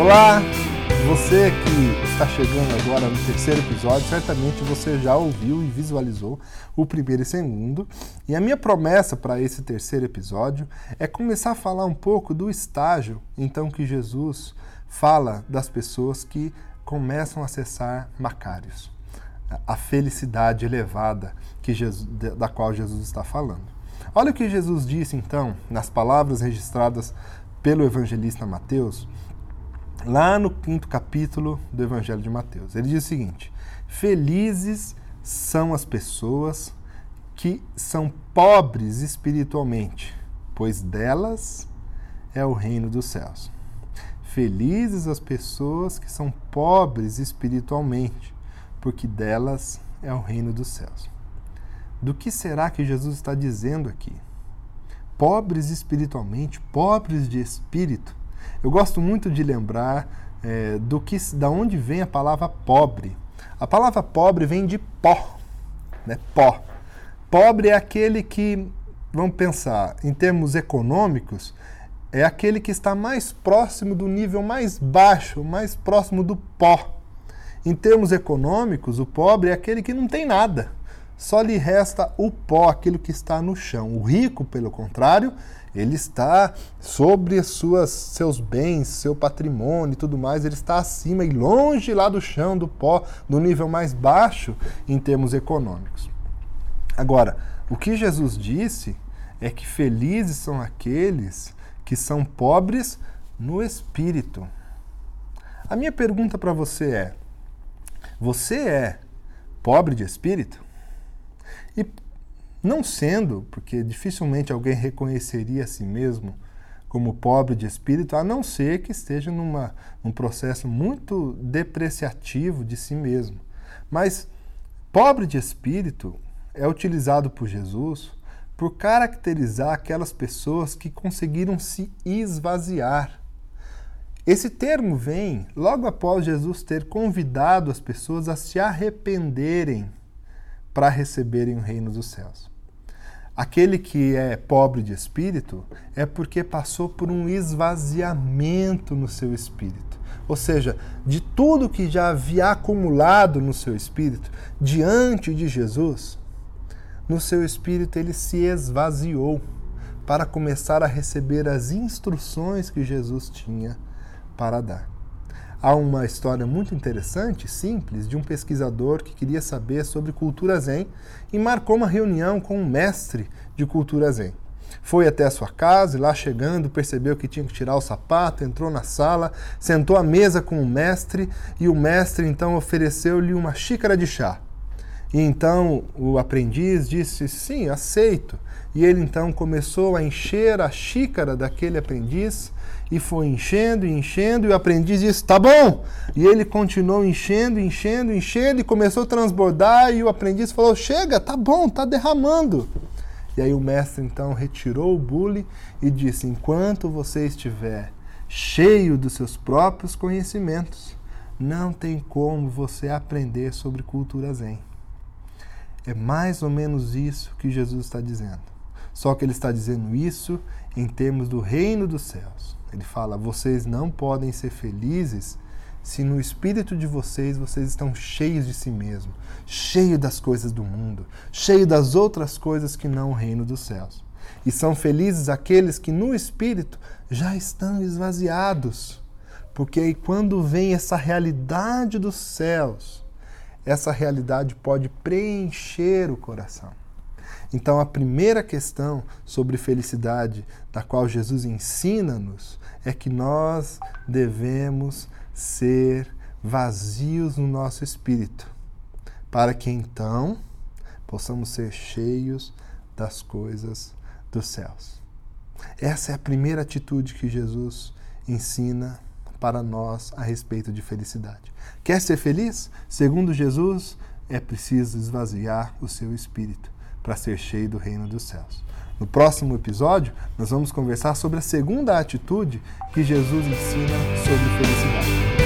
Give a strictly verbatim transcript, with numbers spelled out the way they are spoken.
Olá, você que está chegando agora no terceiro episódio, certamente você já ouviu e visualizou o primeiro e segundo. E a minha promessa para esse terceiro episódio é começar a falar um pouco do estágio, então, que Jesus fala das pessoas que começam a acessar Macarius, a felicidade elevada que Jesus, da qual Jesus está falando. Olha o que Jesus disse, então, nas palavras registradas pelo evangelista Mateus, lá no quinto capítulo do Evangelho de Mateus. Ele diz o seguinte: felizes são as pessoas que são pobres espiritualmente, pois delas é o reino dos céus. Felizes as pessoas que são pobres espiritualmente, porque delas é o reino dos céus. Do que será que Jesus está dizendo aqui? Pobres espiritualmente, pobres de espírito. Eu gosto muito de lembrar é, do que, da onde vem a palavra pobre. A palavra pobre vem de pó, né? Pó. Pobre é aquele que, vamos pensar, em termos econômicos, é aquele que está mais próximo do nível mais baixo, mais próximo do pó. Em termos econômicos, o pobre é aquele que não tem nada. Só lhe resta o pó, aquilo que está no chão. O rico, pelo contrário, ele está sobre suas, seus bens, seu patrimônio e tudo mais, ele está acima e longe lá do chão, do pó, do nível mais baixo em termos econômicos. Agora, o que Jesus disse é que felizes são aqueles que são pobres no espírito. A minha pergunta para você é: você é pobre de espírito? E não sendo, porque dificilmente alguém reconheceria a si mesmo como pobre de espírito, a não ser que esteja numa, num processo muito depreciativo de si mesmo. Mas pobre de espírito é utilizado por Jesus por caracterizar aquelas pessoas que conseguiram se esvaziar. Esse termo vem logo após Jesus ter convidado as pessoas a se arrependerem para receberem o reino dos céus. Aquele que é pobre de espírito é porque passou por um esvaziamento no seu espírito. Ou seja, de tudo que já havia acumulado no seu espírito, diante de Jesus, no seu espírito ele se esvaziou para começar a receber as instruções que Jesus tinha para dar. Há uma história muito interessante, simples, de um pesquisador que queria saber sobre cultura zen e marcou uma reunião com um mestre de cultura zen. Foi até a sua casa e lá chegando percebeu que tinha que tirar o sapato, entrou na sala, sentou à mesa com o mestre e o mestre então ofereceu-lhe uma xícara de chá. E então o aprendiz disse: sim, aceito. E ele então começou a encher a xícara daquele aprendiz e foi enchendo e enchendo e o aprendiz disse: tá bom. E ele continuou enchendo, enchendo, enchendo e começou a transbordar e o aprendiz falou: chega, tá bom, tá derramando. E aí o mestre então retirou o bule e disse: enquanto você estiver cheio dos seus próprios conhecimentos, não tem como você aprender sobre cultura zen. É mais ou menos isso que Jesus está dizendo. Só que ele está dizendo isso em termos do reino dos céus. Ele fala: vocês não podem ser felizes se no espírito de vocês, vocês estão cheios de si mesmos, cheios das coisas do mundo, cheios das outras coisas que não o reino dos céus. E são felizes aqueles que no espírito já estão esvaziados. Porque aí quando vem essa realidade dos céus, essa realidade pode preencher o coração. Então, a primeira questão sobre felicidade, da qual Jesus ensina-nos, é que nós devemos ser vazios no nosso espírito, para que então possamos ser cheios das coisas dos céus. Essa é a primeira atitude que Jesus ensina para nós a respeito de felicidade. Quer ser feliz? Segundo Jesus, é preciso esvaziar o seu espírito para ser cheio do reino dos céus. No próximo episódio, nós vamos conversar sobre a segunda atitude que Jesus ensina sobre felicidade.